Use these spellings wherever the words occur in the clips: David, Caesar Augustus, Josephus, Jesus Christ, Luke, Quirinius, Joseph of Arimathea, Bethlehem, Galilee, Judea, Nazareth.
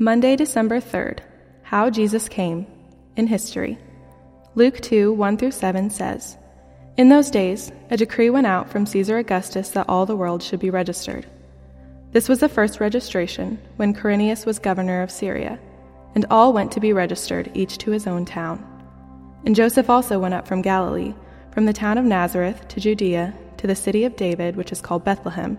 Monday, December 3rd, How Jesus Came, in History. Luke 2, 1-7 says, In those days, a decree went out from Caesar Augustus that all the world should be registered. This was the first registration, when Quirinius was governor of Syria, and all went to be registered, each to his own town. And Joseph also went up from Galilee, from the town of Nazareth to Judea, to the city of David, which is called Bethlehem,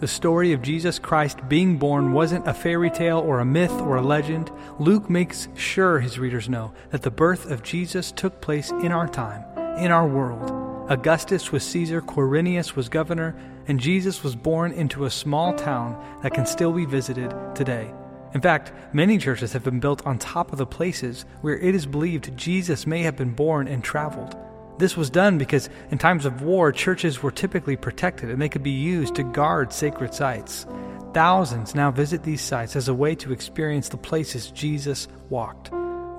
The story of Jesus Christ being born wasn't a fairy tale or a myth or a legend. Luke makes sure his readers know that the birth of Jesus took place in our time, in our world. Augustus was Caesar, Quirinius was governor, and Jesus was born into a small town that can still be visited today. In fact, many churches have been built on top of the places where it is believed Jesus may have been born and traveled. This was done because in times of war, churches were typically protected and they could be used to guard sacred sites. Thousands now visit these sites as a way to experience the places Jesus walked.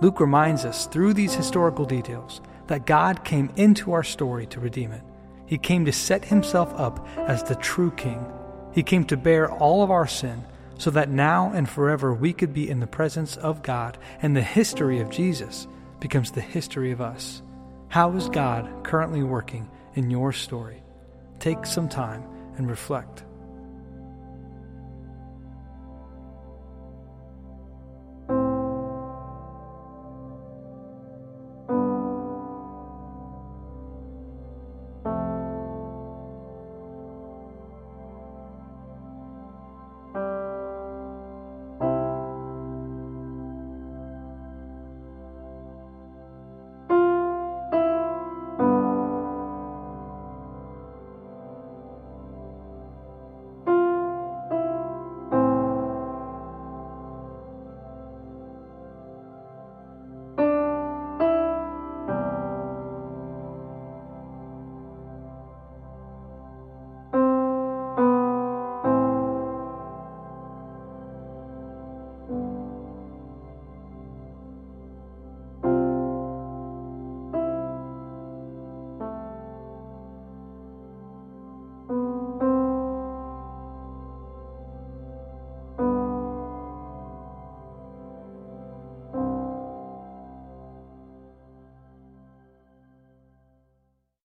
Luke reminds us through these historical details that God came into our story to redeem it. He came to set himself up as the true king. He came to bear all of our sin so that now and forever we could be in the presence of God, and the history of Jesus becomes the history of us. How is God currently working in your story? Take some time and reflect.